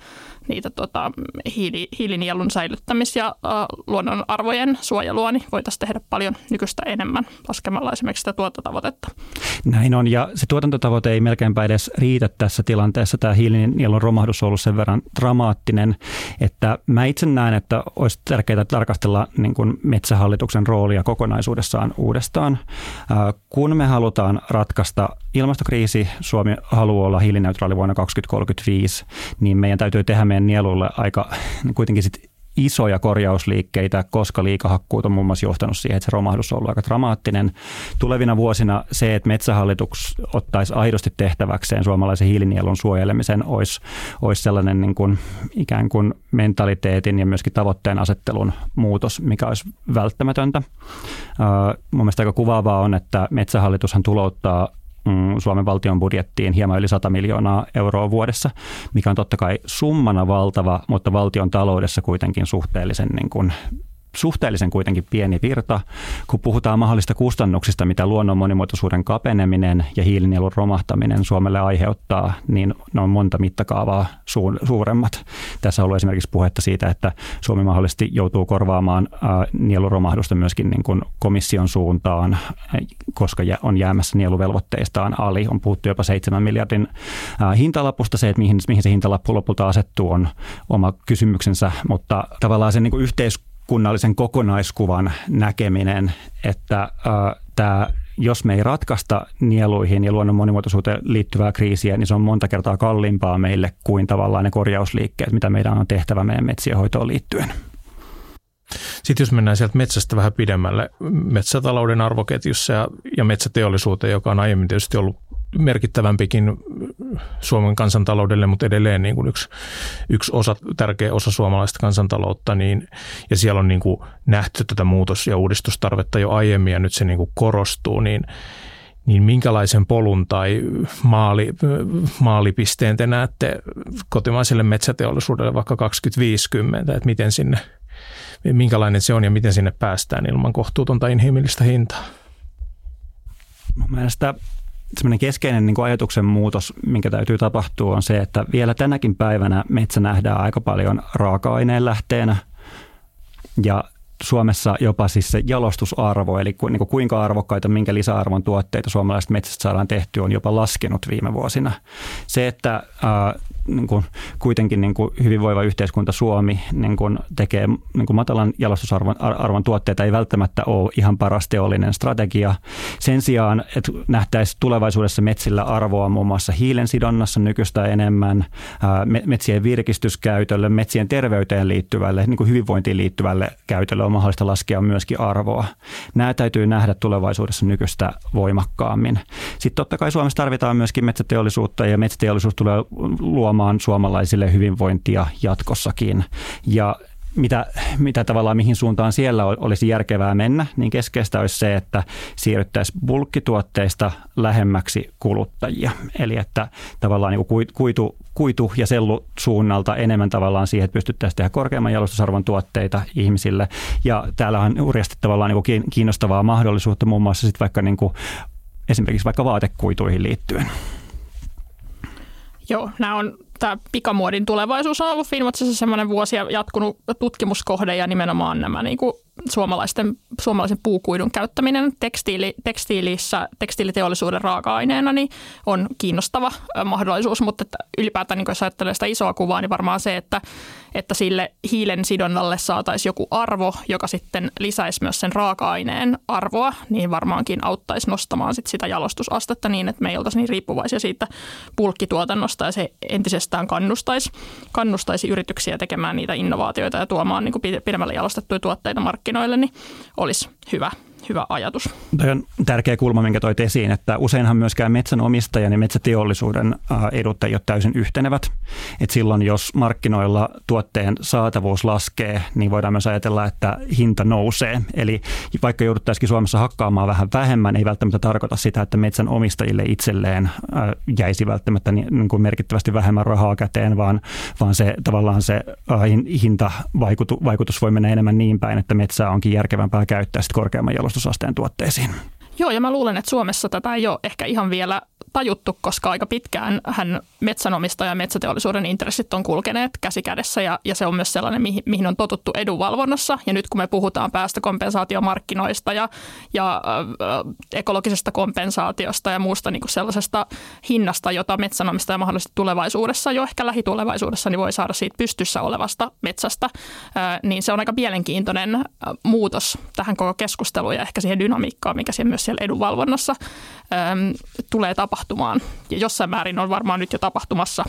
hiilinielun säilyttämis- ja luonnonarvojen suojelua niin voitaisiin tehdä paljon nykyistä enemmän laskemalla esimerkiksi sitä tuotantotavoitetta. Näin on, ja se tuotantotavoite ei melkeinpä edes riitä tässä tilanteessa. Tämä hiilinielun romahdus on ollut sen verran dramaattinen, että mä itse näen, että olisi tärkeää tarkastella niin kuin Metsähallituksen roolia kokonaisuudessaan uudestaan. Kun me halutaan ratkaista ilmastokriisi, Suomi haluaa olla hiilineutraali vuonna 2035, niin meidän täytyy tehdä meidän nielulle aika kuitenkin sit isoja korjausliikkeitä, koska liikahakkuut on muun muassa johtanut siihen, että se romahdus on ollut aika dramaattinen. Tulevina vuosina se, että Metsähallitus ottaisi aidosti tehtäväkseen suomalaisen hiilinielun suojelemisen, olisi sellainen niin kuin ikään kuin mentaliteetin ja myöskin tavoitteen asettelun muutos, mikä olisi välttämätöntä. Mun mielestä aika kuvaavaa on, että Metsähallitushan tulouttaa Suomen valtion budjettiin hieman yli 100 miljoonaa euroa vuodessa, mikä on totta kai summana valtava, mutta valtion taloudessa kuitenkin suhteellisen pieni virta. Kun puhutaan mahdollisista kustannuksista, mitä luonnon monimuotoisuuden kapeneminen ja hiilinielun romahtaminen Suomelle aiheuttaa, niin ne on monta mittakaavaa suuremmat. Tässä on ollut esimerkiksi puhetta siitä, että Suomi mahdollisesti joutuu korvaamaan nieluromahdusta myöskin niin kuin komission suuntaan, koska on jäämässä nieluvelvoitteistaan ali. On puhuttu jopa 7 miljardin hintalapusta. Se, että mihin se hintalappu lopulta asettuu, on oma kysymyksensä, mutta tavallaan sen niin kuin yhteiskunnallisen kokonaiskuvan näkeminen, että tämä jos me ei ratkaista nieluihin ja luonnon monimuotoisuuteen liittyvää kriisiä, niin se on monta kertaa kalliimpaa meille kuin tavallaan ne korjausliikkeet, mitä meidän on tehtävä meidän metsien hoitoon liittyen. Sitten jos mennään sieltä metsästä vähän pidemmälle metsätalouden arvoketjussa ja metsäteollisuuteen, joka on aiemmin tietysti ollut merkittävämpikin Suomen kansantaloudelle, mutta edelleen niin kuin yksi osa, tärkeä osa suomalaista kansantaloutta, niin, ja siellä on niin kuin nähty tätä muutos- ja uudistustarvetta jo aiemmin, ja nyt se niin kuin korostuu, niin minkälaisen polun tai maalipisteen te näette kotimaiselle metsäteollisuudelle vaikka 2050, että miten sinne, minkälainen se on ja miten sinne päästään ilman kohtuutonta inhimillistä hintaa? Mielestäni semmoinen keskeinen niin kuin ajatuksen muutos, minkä täytyy tapahtua, on se, että vielä tänäkin päivänä metsä nähdään aika paljon raaka-aineen lähteenä. Ja Suomessa jopa siis se jalostusarvo, eli kuinka arvokkaita, minkä lisäarvon tuotteita suomalaiset metsistä saadaan tehty, on jopa laskenut viime vuosina. Se, että kuitenkin hyvinvoiva yhteiskunta Suomi tekee matalan jalostusarvon tuotteita, ei välttämättä ole ihan paras teollinen strategia. Sen sijaan, että nähtäisiin tulevaisuudessa metsillä arvoa muun muassa hiilensidonnassa nykyistä enemmän, metsien virkistyskäytölle, metsien terveyteen liittyvälle, hyvinvointiin liittyvälle käytölle on mahdollista laskea myöskin arvoa. Nämä täytyy nähdä tulevaisuudessa nykyistä voimakkaammin. Sitten totta kai Suomessa tarvitaan myöskin metsäteollisuutta, ja metsäteollisuus tulee luomaan suomalaisille hyvinvointia jatkossakin. Ja mitä tavallaan mihin suuntaan siellä olisi järkevää mennä, niin keskeistä olisi se, että siirryttäisiin bulkkituotteista lähemmäksi kuluttajia. Eli että tavallaan niin kuitu- ja sellusuunnalta enemmän tavallaan siihen, että pystyttäisiin tehdä korkeamman jalostusarvon tuotteita ihmisille. Ja täällä on hurjasti tavallaan niin kiinnostavaa mahdollisuutta muun muassa sit vaikka niin kuin, esimerkiksi vaikka vaatekuituihin liittyen. Joo, tämä pikamuodin tulevaisuus on ollut Finnwatchissa semmoinen vuosia jatkunut tutkimuskohde, ja nimenomaan nämä niin kuin suomalaisen puukuidun käyttäminen tekstiiliteollisuuden raaka-aineena niin on kiinnostava mahdollisuus, mutta ylipäätään niin jos ajattelee sitä isoa kuvaa, niin varmaan se, että sille hiilen sidonnalle saataisiin joku arvo, joka sitten lisäisi myös sen raaka-aineen arvoa, niin varmaankin auttaisi nostamaan sitä jalostusastetta niin, että me ei oltaisi niin riippuvaisia siitä bulkkituotannosta, ja se entisestään kannustaisi yrityksiä tekemään niitä innovaatioita ja tuomaan niin kuin pidemmälle jalostettuja tuotteita markkinoille, niin olisi hyvä ajatus. Tuo on tärkeä kulma, minkä toit esiin, että useinhan myöskään metsänomistajan ja metsäteollisuuden edut ei ole täysin yhtenevät. Et silloin, jos markkinoilla tuotteen saatavuus laskee, niin voidaan myös ajatella, että hinta nousee. Eli vaikka jouduttaisikin Suomessa hakkaamaan vähän vähemmän, ei välttämättä tarkoita sitä, että metsänomistajille itselleen jäisi välttämättä niin kuin merkittävästi vähemmän rahaa käteen, vaan se tavallaan se hintavaikutus voi mennä enemmän niin päin, että metsää onkin järkevämpää käyttää sitten korkeamman jalostusasteen tuotteisiin. Joo, ja mä luulen, että Suomessa tätä ei ole ehkä ihan vielä tajuttu, koska aika pitkään metsänomistaja ja metsäteollisuuden intressit on kulkeneet käsi kädessä, ja se on myös sellainen, mihin on totuttu edunvalvonnassa. Ja nyt kun me puhutaan päästökompensaatiomarkkinoista ja ekologisesta kompensaatiosta ja muusta niin kuin sellaisesta hinnasta, jota metsänomistaja mahdollisesti tulevaisuudessa, jo ehkä lähitulevaisuudessa, niin voi saada siitä pystyssä olevasta metsästä, niin se on aika mielenkiintoinen muutos tähän koko keskusteluun ja ehkä siihen dynamiikkaan, mikä siihen myös siellä edunvalvonnassa tulee tapahtumaan. Ja jossain määrin on varmaan nyt jo tapahtumassa.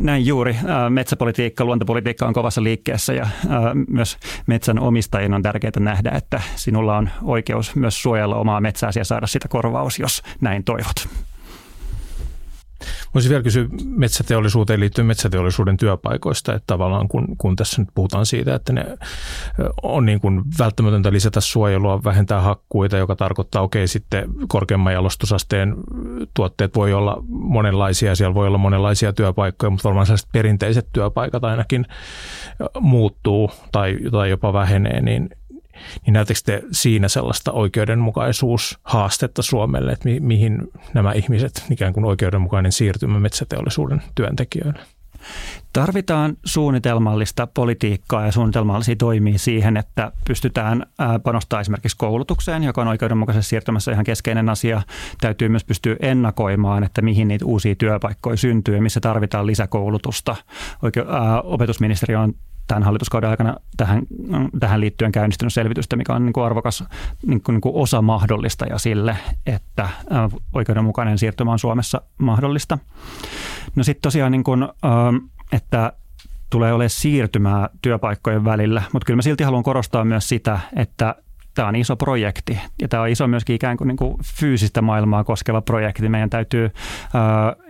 Näin juuri. Metsäpolitiikka, luontopolitiikka on kovassa liikkeessä, ja myös metsän omistajien on tärkeää nähdä, että sinulla on oikeus myös suojella omaa metsääsi ja saada sitä korvaus, jos näin toivot. Voisin vielä kysyä metsäteollisuuteen liittyen metsäteollisuuden työpaikoista, että tavallaan kun tässä nyt puhutaan siitä, että ne on niin kuin välttämätöntä lisätä suojelua, vähentää hakkuita, joka tarkoittaa sitten korkeamman jalostusasteen tuotteet voi olla monenlaisia, siellä voi olla monenlaisia työpaikkoja, mutta varmaan sellaiset perinteiset työpaikat ainakin muuttuu tai jopa vähenee, niin näyttekö te siinä sellaista oikeudenmukaisuushaastetta Suomelle, että mihin nämä ihmiset, ikään kuin oikeudenmukainen siirtymä metsäteollisuuden työntekijöille? Tarvitaan suunnitelmallista politiikkaa ja suunnitelmallisia toimia siihen, että pystytään panostamaan esimerkiksi koulutukseen, joka on oikeudenmukaisessa siirtymässä ihan keskeinen asia. Täytyy myös pystyä ennakoimaan, että mihin niitä uusia työpaikkoja syntyy ja missä tarvitaan lisäkoulutusta. Opetusministeriö on tämän hallituskauden aikana tähän liittyen käynnistynyt selvitystä, mikä on niin kuin arvokas niin kuin osa mahdollistaja sille, että oikeudenmukainen siirtymä on Suomessa mahdollista. No sitten tosiaan, niin kuin, että tulee olemaan siirtymää työpaikkojen välillä, mutta kyllä mä silti haluan korostaa myös sitä, että tämä on iso projekti ja tämä on iso myöskin ikään kuin, fyysistä maailmaa koskeva projekti. Meidän täytyy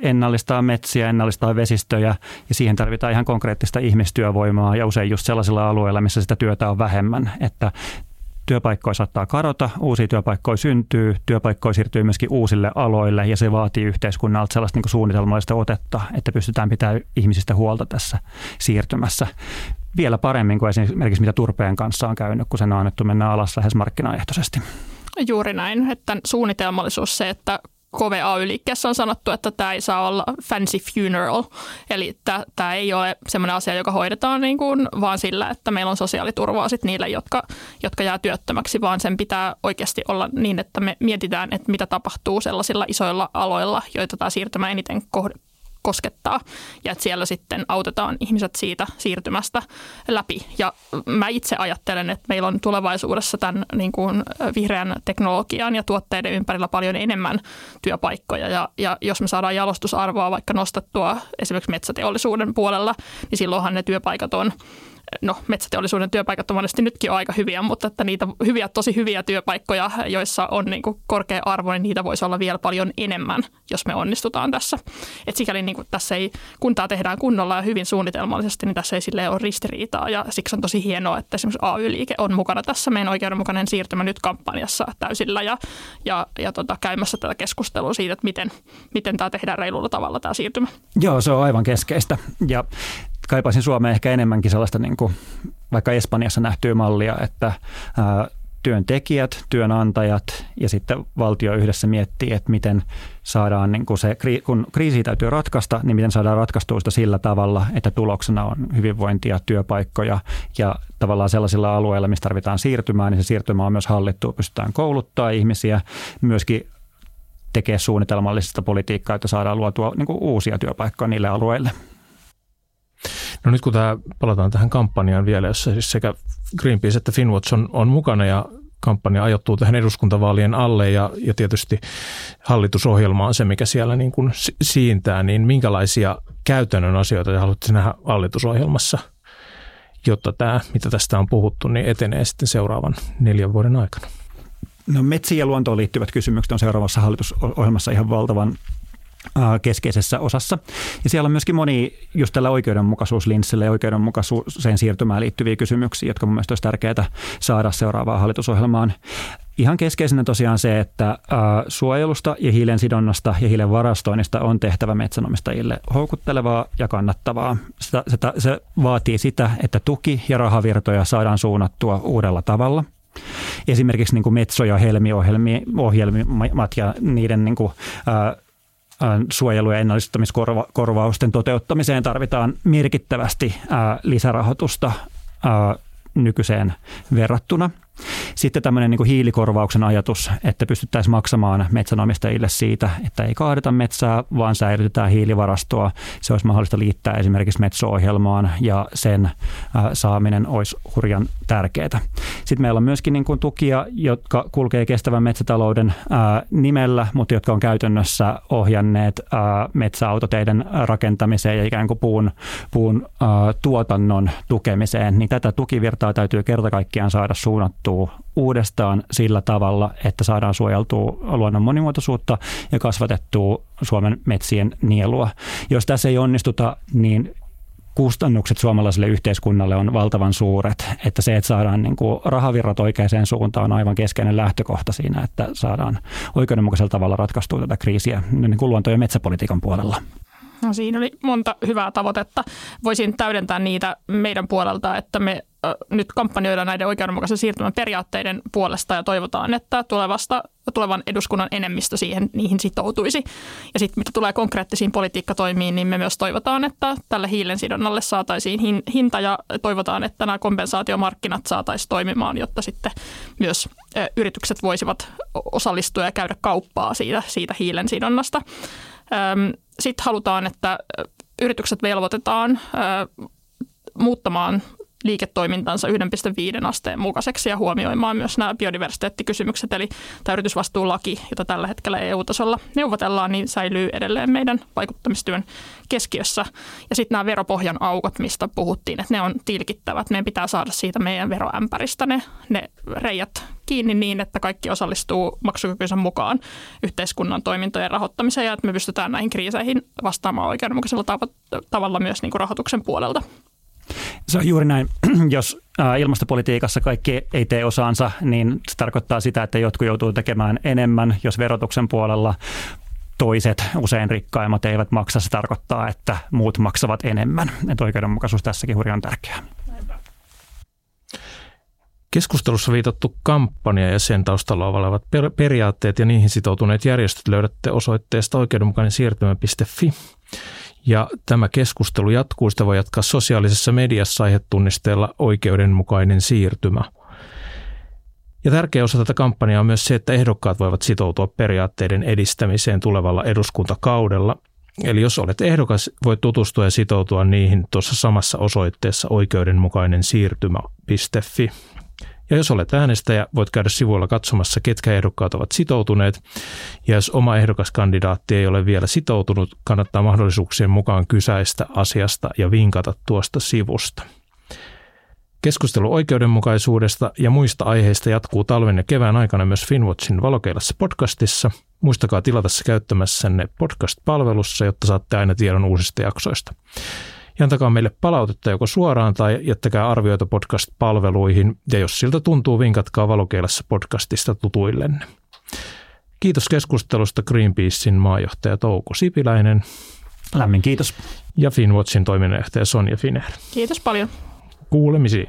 ennallistaa metsiä, ennallistaa vesistöjä ja siihen tarvitaan ihan konkreettista ihmistyövoimaa ja usein just sellaisilla alueilla, missä sitä työtä on vähemmän, että työpaikkoja saattaa kadota, uusia työpaikkoja syntyy, työpaikkoja siirtyy myöskin uusille aloille ja se vaatii yhteiskunnalta sellaista niin kuin suunnitelmallista otetta, että pystytään pitämään ihmisistä huolta tässä siirtymässä. Vielä paremmin kuin esimerkiksi mitä turpeen kanssa on käynyt, kun sen on annettu mennä alas lähes markkinaehtoisesti. Juuri näin, että suunnitelmallisuus se, että KVA-yliikkeessä on sanottu, että tämä ei saa olla fancy funeral, eli tämä ei ole sellainen asia, joka hoidetaan niin kuin vaan sillä, että meillä on sosiaaliturvaa sit niille, jotka jää työttömäksi, vaan sen pitää oikeasti olla niin, että me mietitään, että mitä tapahtuu sellaisilla isoilla aloilla, joita tämä siirtymä eniten koskettaa ja että siellä sitten autetaan ihmiset siitä siirtymästä läpi. Ja mä itse ajattelen, että meillä on tulevaisuudessa tämän niin kuin vihreän teknologian ja tuotteiden ympärillä paljon enemmän työpaikkoja ja jos me saadaan jalostusarvoa vaikka nostettua esimerkiksi metsäteollisuuden puolella, niin silloinhan ne työpaikat on, no metsäteollisuuden työpaikat on monesti nytkin aika hyviä, mutta että niitä hyviä, tosi hyviä työpaikkoja, joissa on niin kuin korkea arvo, niin niitä voisi olla vielä paljon enemmän, jos me onnistutaan tässä. Et sikäli niin kuin tässä ei, kun tämä tehdään kunnolla ja hyvin suunnitelmallisesti, niin tässä ei silleen ole ristiriitaa ja siksi on tosi hienoa, että esimerkiksi AY-liike on mukana tässä meidän oikeudenmukainen siirtymä nyt -kampanjassa täysillä ja käymässä tätä keskustelua siitä, että miten tämä tehdään reilulla tavalla tämä siirtymä. Joo, se on aivan keskeistä ja kaipaisin Suomeen ehkä enemmänkin sellaista niin kuin vaikka Espanjassa nähtyä mallia, että työntekijät, työnantajat ja sitten valtio yhdessä miettii, että miten saadaan, niin kuin se, kun kriisiä täytyy ratkaista, niin miten saadaan ratkaistua sitä sillä tavalla, että tuloksena on hyvinvointia, työpaikkoja ja tavallaan sellaisilla alueilla, missä tarvitaan siirtymää, niin se siirtymä on myös hallittua, pystytään kouluttaa ihmisiä, myöskin tekee suunnitelmallista politiikkaa, että saadaan luotua niin kuin uusia työpaikkoja niille alueille. No nyt kun palataan tähän kampanjaan vielä, jossa siis sekä Greenpeace että Finnwatch on mukana ja kampanja ajoittuu tähän eduskuntavaalien alle ja tietysti hallitusohjelma on se, mikä siellä niin kuin siintää, niin minkälaisia käytännön asioita te haluatte nähdä hallitusohjelmassa, jotta tämä, mitä tästä on puhuttu, niin etenee sitten seuraavan 4 vuoden aikana? No metsiin ja luontoon liittyvät kysymykset on seuraavassa hallitusohjelmassa ihan valtavan keskeisessä osassa. Ja siellä on myöskin moni just tällä oikeudenmukaisuuslinssillä ja oikeudenmukaisuuteen siirtymään liittyviä kysymyksiä, jotka mun mielestä olisi tärkeää saada seuraavaan hallitusohjelmaan. Ihan keskeisenä tosiaan se, että suojelusta ja hiilen sidonnasta ja hiilen varastoinnista on tehtävä metsänomistajille houkuttelevaa ja kannattavaa. Se vaatii sitä, että tuki- ja rahavirtoja saadaan suunnattua uudella tavalla. Esimerkiksi niin kuin Metso- ja Helmi-ohjelmat ja niiden niin kuin, suojelu- ja ennallistamiskorvausten toteuttamiseen tarvitaan merkittävästi lisärahoitusta nykyiseen verrattuna. Sitten tämmöinen niin kuin hiilikorvauksen ajatus, että pystyttäisiin maksamaan metsänomistajille siitä, että ei kaadeta metsää, vaan säilytetään hiilivarastoa. Se olisi mahdollista liittää esimerkiksi Metso-ohjelmaan ja sen saaminen olisi hurjan tärkeää. Sitten meillä on myöskin niin kuin tukia, jotka kulkee kestävän metsätalouden nimellä, mutta jotka on käytännössä ohjanneet metsäautoteiden rakentamiseen ja ikään kuin puun tuotannon tukemiseen. Niin tätä tukivirtaa täytyy kerta kaikkiaan saada suunnattua uudestaan sillä tavalla, että saadaan suojeltua luonnon monimuotoisuutta ja kasvatettua Suomen metsien nielua. Jos tässä ei onnistuta, niin kustannukset suomalaiselle yhteiskunnalle on valtavan suuret. Että se, että saadaan niin kuin rahavirrat oikeaan suuntaan, on aivan keskeinen lähtökohta siinä, että saadaan oikeudenmukaisella tavalla ratkaistua tätä kriisiä niin kuin luonto- ja metsäpolitiikan puolella. No, siinä oli monta hyvää tavoitetta. Voisin täydentää niitä meidän puolelta, että me nyt kampanjoidaan näiden oikeudenmukaisen siirtymän periaatteiden puolesta ja toivotaan, että tulevan eduskunnan enemmistö niihin sitoutuisi. Ja sitten mitä tulee konkreettisiin politiikkatoimiin, niin me myös toivotaan, että tälle hiilensidonnalle saataisiin hinta ja toivotaan, että nämä kompensaatiomarkkinat saataisiin toimimaan, jotta sitten myös yritykset voisivat osallistua ja käydä kauppaa siitä hiilensidonnasta. Sitten halutaan, että yritykset velvoitetaan muuttamaan liiketoimintansa 1,5 asteen mukaiseksi ja huomioimaan myös nämä biodiversiteettikysymykset. Eli tämä yritysvastuulaki, jota tällä hetkellä EU-tasolla neuvotellaan, niin säilyy edelleen meidän vaikuttamistyön keskiössä. Ja sitten nämä veropohjan aukot, mistä puhuttiin, että ne on tilkittävät. Meidän pitää saada siitä meidän veroämpäristä ne reijät kiinni niin, että kaikki osallistuu maksukykynsä mukaan yhteiskunnan toimintojen rahoittamiseen ja että me pystytään näihin kriiseihin vastaamaan oikeudenmukaisella tavalla myös niin kuin rahoituksen puolelta. Se on juuri näin. Jos ilmastopolitiikassa kaikki ei tee osaansa, niin se tarkoittaa sitä, että jotkut joutuu tekemään enemmän. Jos verotuksen puolella toiset, usein rikkaimmat, eivät maksa, se tarkoittaa, että muut maksavat enemmän. Et oikeudenmukaisuus tässäkin hurjan tärkeää. Keskustelussa viitattu kampanja ja sen taustalla olevat periaatteet ja niihin sitoutuneet järjestöt löydätte osoitteesta oikeudenmukainensiirtymä.fi. Ja tämä keskustelu jatkuu, sitä voi jatkaa sosiaalisessa mediassa aihetunnisteella oikeudenmukainen siirtymä. Ja tärkeä osa tätä kampanjaa on myös se, että ehdokkaat voivat sitoutua periaatteiden edistämiseen tulevalla eduskuntakaudella. Eli jos olet ehdokas, voit tutustua ja sitoutua niihin tuossa samassa osoitteessa oikeudenmukainensiirtymä.fi. Ja jos olet äänestäjä, voit käydä sivuilla katsomassa, ketkä ehdokkaat ovat sitoutuneet. Ja jos oma ehdokaskandidaatti ei ole vielä sitoutunut, kannattaa mahdollisuuksien mukaan kysäistä asiasta ja vinkata tuosta sivusta. Keskustelu oikeudenmukaisuudesta ja muista aiheista jatkuu talven ja kevään aikana myös Finnwatchin Valokeilassa podcastissa. Muistakaa tilata se käyttämässänne podcast-palvelussa, jotta saatte aina tiedon uusista jaksoista. Ja antakaa meille palautetta joko suoraan tai jättäkää arvioita podcast-palveluihin, ja jos siltä tuntuu, vinkatkaa Valokeilassa podcastista tutuillenne. Kiitos keskustelusta Greenpeacein maajohtaja Touko Sipiläinen. Lämmin kiitos. Ja Finnwatchin toiminnanjohtaja Sonja Finér. Kiitos paljon. Kuulemisiin.